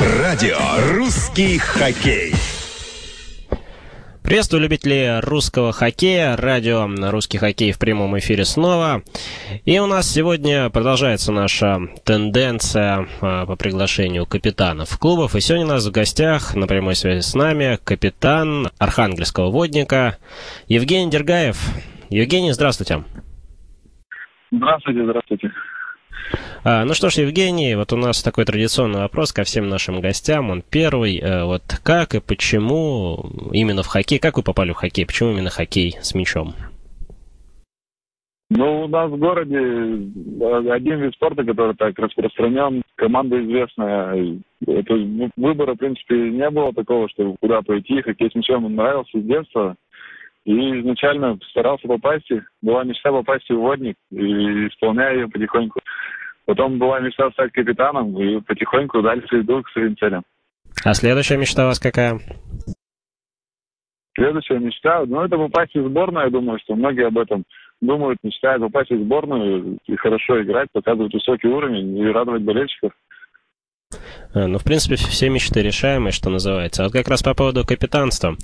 Радио «Русский хоккей». Приветствую любителей русского хоккея. Радио «Русский хоккей» в прямом эфире снова. И у нас сегодня продолжается наша тенденция по приглашению капитанов клубов. И сегодня у нас в гостях на прямой связи с нами капитан Архангельского водника Евгений Дергаев. Евгений, здравствуйте. Здравствуйте, здравствуйте. Ну что ж, Евгений, вот у нас такой традиционный вопрос ко всем нашим гостям. Он первый. Вот как и почему именно в хоккей? Как вы попали в хоккей? Почему именно хоккей с мячом? Ну, у нас в городе один вид спорта, который так распространен. Команда известная. То есть выбора, в принципе, не было такого, чтобы куда пойти. Хоккей с мячом он нравился с детства. И изначально старался попасть. Была мечта попасть в водник. И исполняя ее потихоньку. Потом была мечта стать капитаном, и потихоньку дальше иду к своим целям. А следующая мечта у вас какая? Следующая мечта? Ну, это попасть в сборную, я думаю, что многие об этом думают, мечтают попасть в сборную и хорошо играть, показывать высокий уровень и радовать болельщиков. Ну, в принципе, все мечты решаемые, что называется. А вот как раз по поводу капитанства.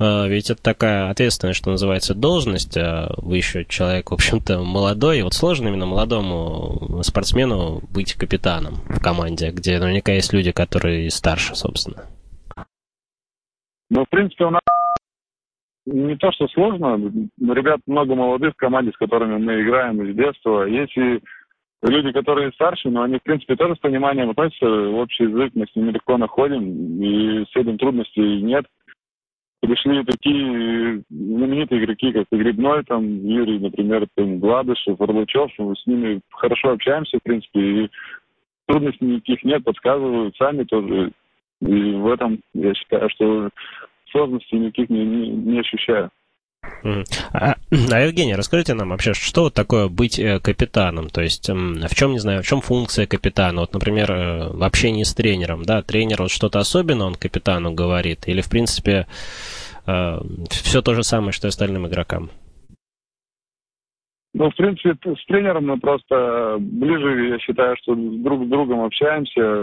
Ведь это такая ответственная, что называется, должность. Вы еще человек, в общем-то, молодой. И вот сложно именно молодому спортсмену быть капитаном в команде, где наверняка есть люди, которые старше, собственно. Ну, в принципе, у нас не то, что сложно. Ребят много молодых в команде, с которыми мы играем из детства. Если люди, которые старше, но они, в принципе, тоже с пониманием относятся, общий язык, мы с ними легко находим, и с этим трудностей нет. Пришли такие знаменитые игроки, как Грибной, там, Юрий, например, там, Гладышев, Арбачев, с ними хорошо общаемся, в принципе, и трудностей никаких нет, подсказывают сами тоже, и в этом, я считаю, что сложностей никаких не ощущаю. А, Евгений, расскажите нам вообще, что такое быть капитаном? То есть, в чем, не знаю, в чем функция капитана? Вот, например, в общении с тренером, да, тренер вот что-то особенное он капитану говорит? Или, в принципе, все то же самое, что и остальным игрокам? Ну, в принципе, с тренером мы просто ближе, я считаю, что друг с другом общаемся,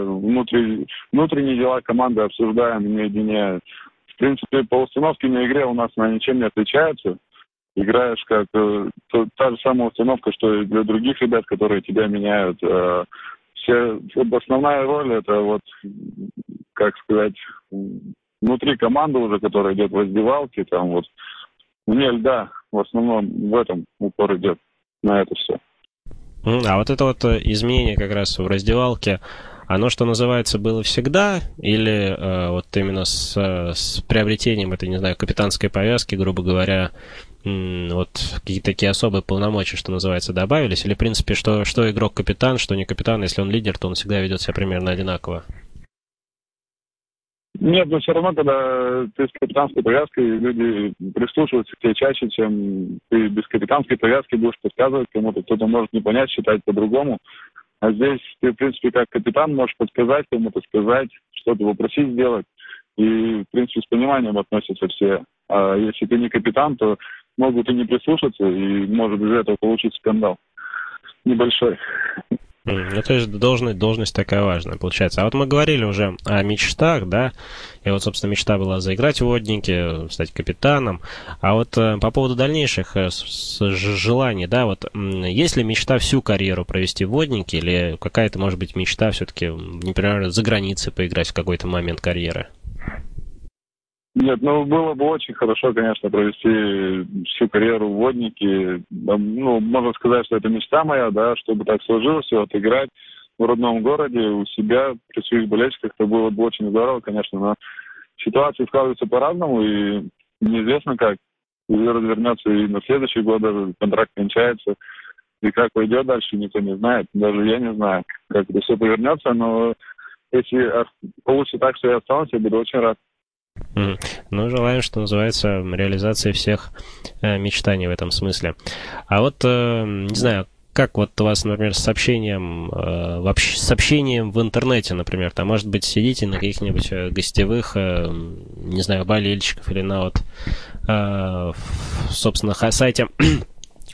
внутренние дела команды обсуждаем наедине. В принципе, по установке на игре у нас она ничем не отличается. Играешь как та же самая установка, что и для других ребят, которые тебя меняют. Основная роль это вот, как сказать, внутри команды уже, которая идет в раздевалке, там вот вне льда в основном в этом упор идет на это все. А вот это вот изменение как раз в раздевалке, оно, что называется, было всегда? Или вот именно с приобретением этой, не знаю, капитанской повязки, грубо говоря, вот какие-то такие особые полномочия, что называется, добавились? Или, в принципе, что игрок капитан, что не капитан, если он лидер, то он всегда ведет себя примерно одинаково? Нет, но все равно, когда ты с капитанской повязкой, люди прислушиваются к тебе чаще, чем ты без капитанской повязки будешь подсказывать кому-то. Кто-то может не понять, считать по-другому. А здесь ты, в принципе, как капитан можешь подсказать кому-то, сказать, что-то попросить сделать. И, в принципе, с пониманием относятся все. А если ты не капитан, то могут и не прислушаться, и может из-за этого получиться скандал. Небольшой. Ну, то есть должность такая важная, получается. А вот мы говорили уже о мечтах, да? И вот, собственно, мечта была заиграть в воднике, стать капитаном. А вот по поводу дальнейших желаний, да, вот есть ли мечта всю карьеру провести в воднике? Или какая-то, может быть, мечта все-таки, например, за границей поиграть в какой-то момент карьеры? Нет, ну, было бы очень хорошо, конечно, провести всю карьеру в воднике. Ну, можно сказать, что это мечта моя, да, чтобы так сложилось, все, отыграть в родном городе, у себя, при своих болельщиках, это было бы очень здорово, конечно, но ситуации складываются по-разному, и неизвестно, как развернется и на следующий год даже контракт кончается, и как пойдет дальше, никто не знает, даже я не знаю, как это все повернется, но если получится так, что я останусь, я буду очень рад. Ну, желаем, что называется, реализации всех мечтаний в этом смысле. А вот, не знаю, как вот у вас, например, с общением в интернете, например, там, может быть, сидите на каких-нибудь гостевых, не знаю, болельщиков или на вот, собственно, сайте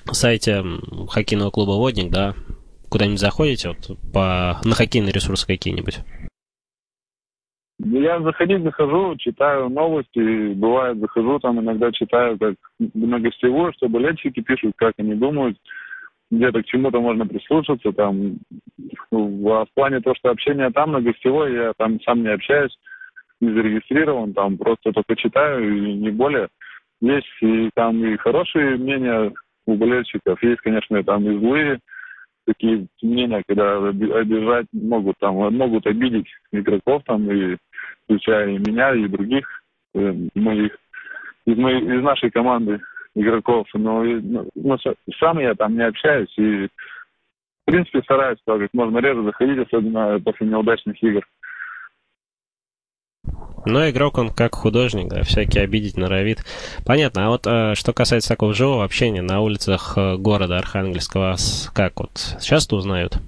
хоккейного клуба «Водник», да, куда-нибудь заходите, вот, на хоккейные ресурсы какие-нибудь? Я захожу, читаю новости, бывает, захожу там иногда, читаю, как на гостевую, что болельщики пишут, как они думают, где-то к чему-то можно прислушаться, там, в плане того, что общение там, на гостевой, я там сам не общаюсь, не зарегистрирован, там, просто только читаю, и не более. Есть и там и хорошие мнения у болельщиков, есть, конечно, там и злые такие мнения, когда обижать могут обидеть игроков, там, и включая и меня, и других из нашей команды игроков. Но сам я там не общаюсь и, в принципе, стараюсь как можно реже заходить, особенно после неудачных игр. Но игрок, он как художник, да, всякий обидеть норовит. Понятно. А вот что касается такого живого общения на улицах города Архангельского, как вот часто узнают?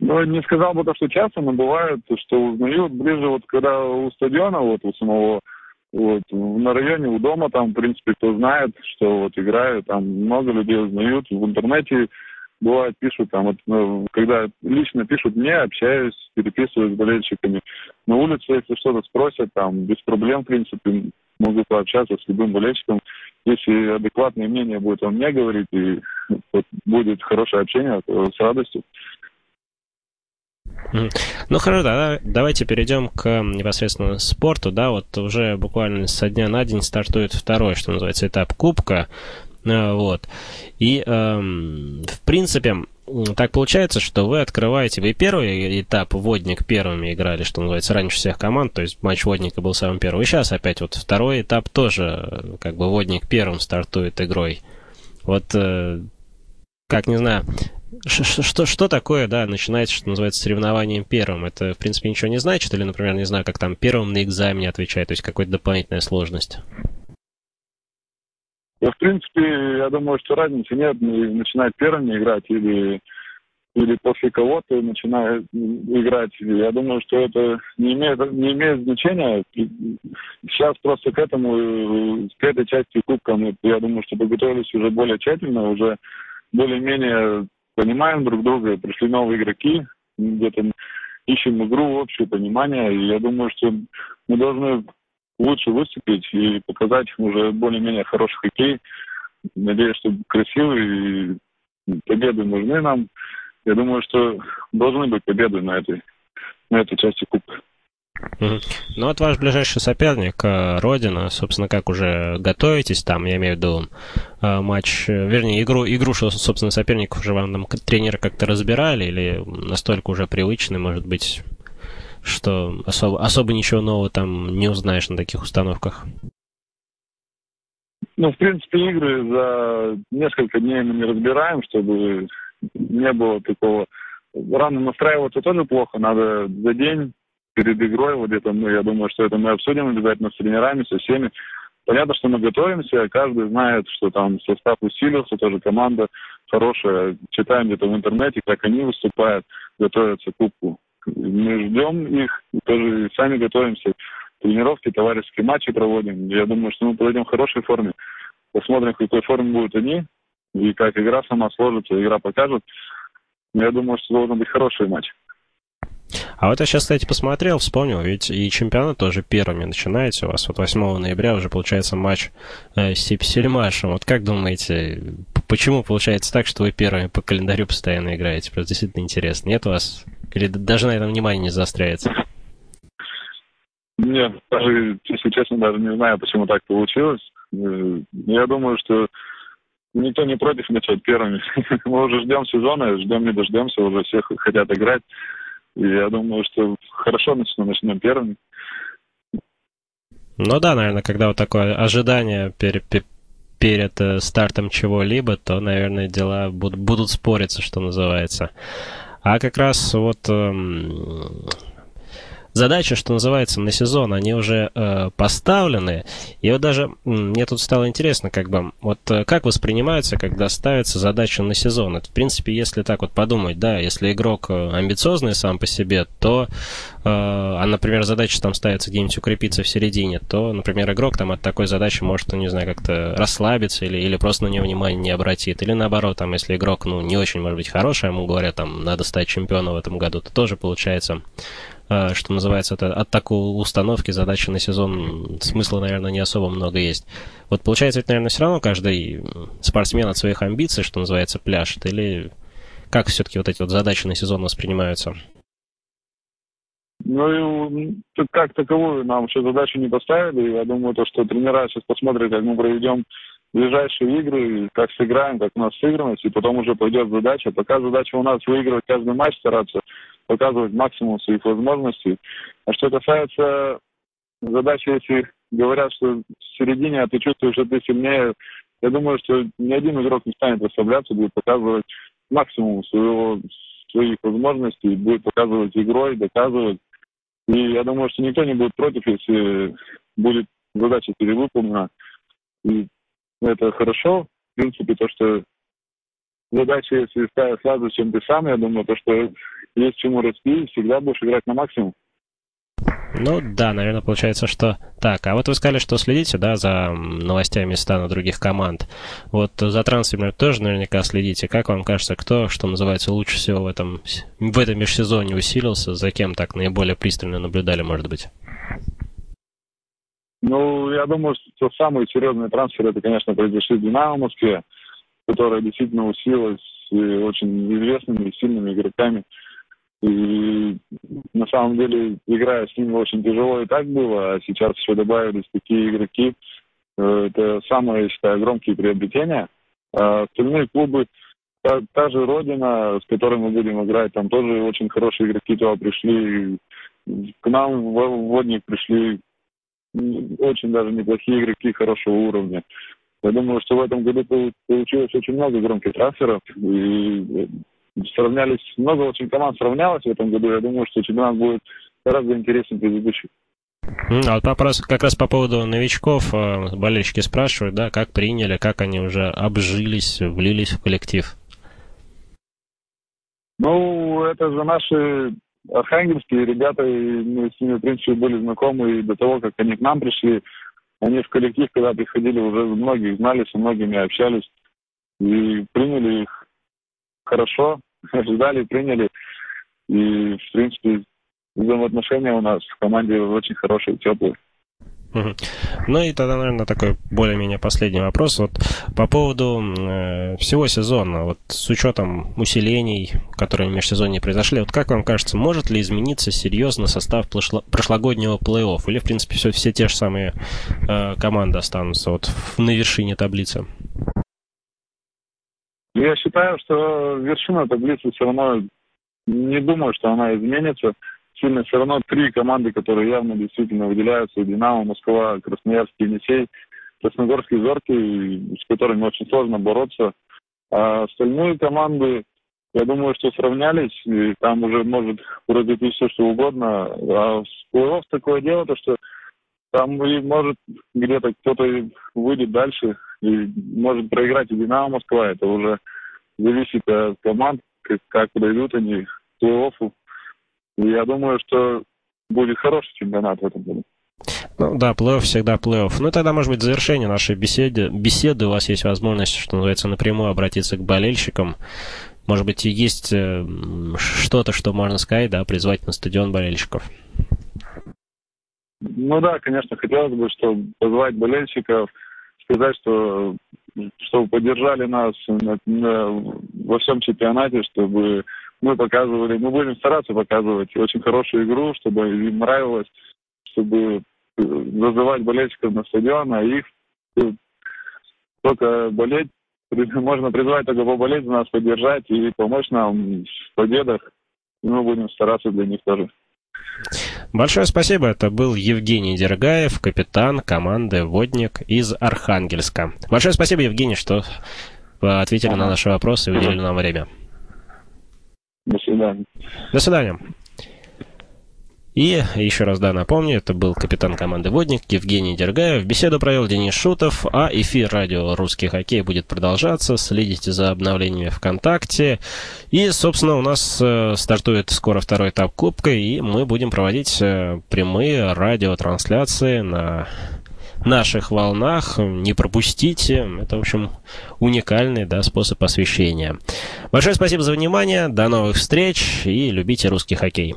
Ну, не сказал бы то, что часто, но бывает, что узнают ближе, вот когда у стадиона, вот у самого, вот на районе, у дома, там, в принципе, кто знает, что вот играю, там много людей узнают. В интернете бывает, пишут, там, вот, ну, когда лично пишут мне, общаюсь, переписываюсь с болельщиками. На улице, если что-то спросят, там, без проблем, в принципе, могу пообщаться с любым болельщиком. Если адекватное мнение будет он мне говорить, и вот, будет хорошее общение, то с радостью. Ну хорошо, да, давайте перейдем к непосредственно спорту. Да, вот уже буквально со дня на день стартует второй, что называется, этап Кубка. Вот. И, в принципе, так получается, что вы открываете, вы первый этап, водник, первыми играли, что называется, раньше всех команд, то есть матч водника был самым первым. И сейчас опять вот второй этап тоже, как бы водник первым стартует игрой. Вот, как, не знаю, что такое, да, начинается, что называется, соревнованием первым? Это, в принципе, ничего не значит? Или, например, не знаю, как там первым на экзамене отвечает, то есть какая-то дополнительная сложность? В принципе, я думаю, что разницы нет, начинать первым не играть или после кого-то начинать играть. Я думаю, что это не имеет значения. Сейчас просто к этой части кубка, я думаю, что подготовились уже более тщательно, уже более-менее понимаем друг друга, пришли новые игроки, где-то ищем игру, общее понимание. И я думаю, что мы должны лучше выступить и показать уже более-менее хороший хоккей. Надеюсь, что красивый, и победы нужны нам. Я думаю, что должны быть победы на этой части кубка. Ну вот ваш ближайший соперник, Родина, собственно, как уже готовитесь там, я имею в виду матч, вернее, игру, что, собственно, соперников уже вам там тренеры как-то разбирали или настолько уже привычны, может быть, что особо ничего нового там не узнаешь на таких установках? Ну, в принципе, игры за несколько дней мы не разбираем, чтобы не было такого. Рано настраиваться тоже плохо, надо за день перед игрой, вот это, ну, я думаю, что это мы обсудим обязательно с тренерами, со всеми. Понятно, что мы готовимся, каждый знает, что там состав усилился, тоже команда хорошая. Читаем где-то в интернете, как они выступают, готовятся к кубку. Мы ждем их, тоже сами готовимся, тренировки, товарищеские матчи проводим. Я думаю, что мы подойдем в хорошей форме. Посмотрим, в какой форме будут они, и как игра сама сложится, игра покажет. Я думаю, что должен быть хороший матч. А вот я сейчас, кстати, посмотрел, вспомнил, ведь и чемпионат тоже первыми начинаете. У вас вот 8 ноября уже получается матч с Сельмашем. Вот как думаете, почему получается так, что вы первыми по календарю постоянно играете? Просто действительно интересно. Нет у вас... Или даже на этом внимание не застряется? Нет, даже, если честно, даже не знаю, почему так получилось. Я думаю, что никто не против начать первыми. Мы уже ждем сезона, ждем не дождемся, уже все хотят играть. И я думаю, что хорошо начнем первыми. Ну да, наверное, когда вот такое ожидание перед стартом чего-либо, то, наверное, дела будут спориться, что называется. А как раз вот задачи, что называется, на сезон, они уже поставлены. И вот даже мне тут стало интересно, как бы, вот как воспринимаются, когда ставится задача на сезон. Это, в принципе, если так вот подумать, да, если игрок амбициозный сам по себе, то, например, задача там ставится где-нибудь укрепиться в середине, то, например, игрок там от такой задачи может, ну, не знаю, как-то расслабиться или просто на нее внимание не обратит. Или наоборот, там, если игрок, ну, не очень, может быть, хороший, ему говорят, там, надо стать чемпионом в этом году, то тоже получается... что называется, это от такой установки задачи на сезон смысла, наверное, не особо много есть. Вот получается, ведь, наверное, все равно каждый спортсмен от своих амбиций, что называется, пляшет, или как все-таки вот эти вот задачи на сезон воспринимаются? Ну, как таковую нам еще задачу не поставили. Я думаю, то, что тренера сейчас посмотрят, как мы проведем ближайшие игры, как сыграем, как у нас сыгранность, и потом уже пойдет задача. Пока задача у нас выигрывать каждый матч, стараться показывать максимум своих возможностей. А что касается задач, если говорят, что в середине, а ты чувствуешь, что ты сильнее, я думаю, что ни один игрок не станет расслабляться, будет показывать максимум своих возможностей, будет показывать игрой, доказывать. И я думаю, что никто не будет против, если будет задача перевыполнена. И это хорошо. В принципе, то, что задача, если ставишь сразу, чем ты сам, я думаю, то, что есть чему расти, всегда будешь играть на максимум. Ну да, наверное, получается, что так. А вот вы сказали, что следите, да, за новостями стана других команд. Вот за трансферами тоже наверняка следите. Как вам кажется, кто, что называется, лучше всего в этом межсезонье усилился? За кем так наиболее пристально наблюдали, может быть? Ну, я думаю, что самые серьезные трансферы, это, конечно, произошли в «Динамо Москве», которая действительно усилилась очень известными и сильными игроками. И на самом деле, играя с ними очень тяжело и так было, а сейчас еще добавились такие игроки. Это самые, я считаю, громкие приобретения. А остальные клубы, та же «Родина», с которой мы будем играть, там тоже очень хорошие игроки туда пришли. К нам в «Водник» пришли очень даже неплохие игроки хорошего уровня. Я думаю, что в этом году получилось очень много громких трансферов. И много очень команд сравнялось в этом году. Я думаю, что чемпионат будет гораздо интереснее предыдущих. А вот вопрос как раз по поводу новичков. Болельщики спрашивают, да, как приняли, как они уже обжились, влились в коллектив. Ну, это же наши архангельские ребята, и мы с ними, в принципе, были знакомы и до того, как они к нам пришли. Они в коллектив, когда приходили, уже многих знали, со многими общались. И приняли их хорошо, ждали, приняли. И, в принципе, взаимоотношения у нас в команде очень хорошие, теплые. Ну и тогда, наверное, такой более-менее последний вопрос. Вот по поводу всего сезона, вот с учетом усилений, которые в межсезонье произошли, вот как вам кажется, может ли измениться серьезно состав прошлогоднего плей-офф? Или, в принципе, все те же самые команды останутся вот на вершине таблицы? Я считаю, что вершина таблицы все равно, не думаю, что она изменится. Сильно все равно три команды, которые явно действительно выделяются: «Динамо Москва», «Красноярский Енисей», «Красногорский», «Зоркий», с которыми очень сложно бороться. А остальные команды, я думаю, что сравнялись, и там уже может произойти все, что угодно. А в плей-офф такое дело, то что там и может где-то кто-то выйдет дальше и может проиграть и «Динамо Москва». Это уже зависит от команд, как подойдут они к плей-оффу. И я думаю, что будет хороший чемпионат в этом году. Ну да, плей-офф всегда плей-офф. Ну тогда, может быть, в завершение нашей беседы у вас есть возможность, что называется, напрямую обратиться к болельщикам. Может быть, есть что-то, что можно сказать, да, призвать на стадион болельщиков? Ну да, конечно, хотелось бы, чтобы позвать болельщиков, сказать, чтобы поддержали нас во всем чемпионате, чтобы мы показывали, мы будем стараться показывать очень хорошую игру, чтобы им нравилось, чтобы зазывать болельщиков на стадион, а их только болеть, можно призвать только поболеть за нас, поддержать и помочь нам в победах. И мы будем стараться для них тоже. Большое спасибо. Это был Евгений Дергаев, капитан команды «Водник» из Архангельска. Большое спасибо, Евгений, что ответили на наши вопросы и уделили нам время. До свидания. До свидания. И еще раз, да, напомню, это был капитан команды «Водник» Евгений Дергаев. Беседу провел Денис Шутов, а эфир радио «Русский хоккей» будет продолжаться. Следите за обновлениями ВКонтакте. И, собственно, у нас стартует скоро второй этап Кубка, и мы будем проводить прямые радиотрансляции на наших волнах. Не пропустите. Это, в общем, уникальный, да, способ освещения. Большое спасибо за внимание. До новых встреч и любите русский хоккей.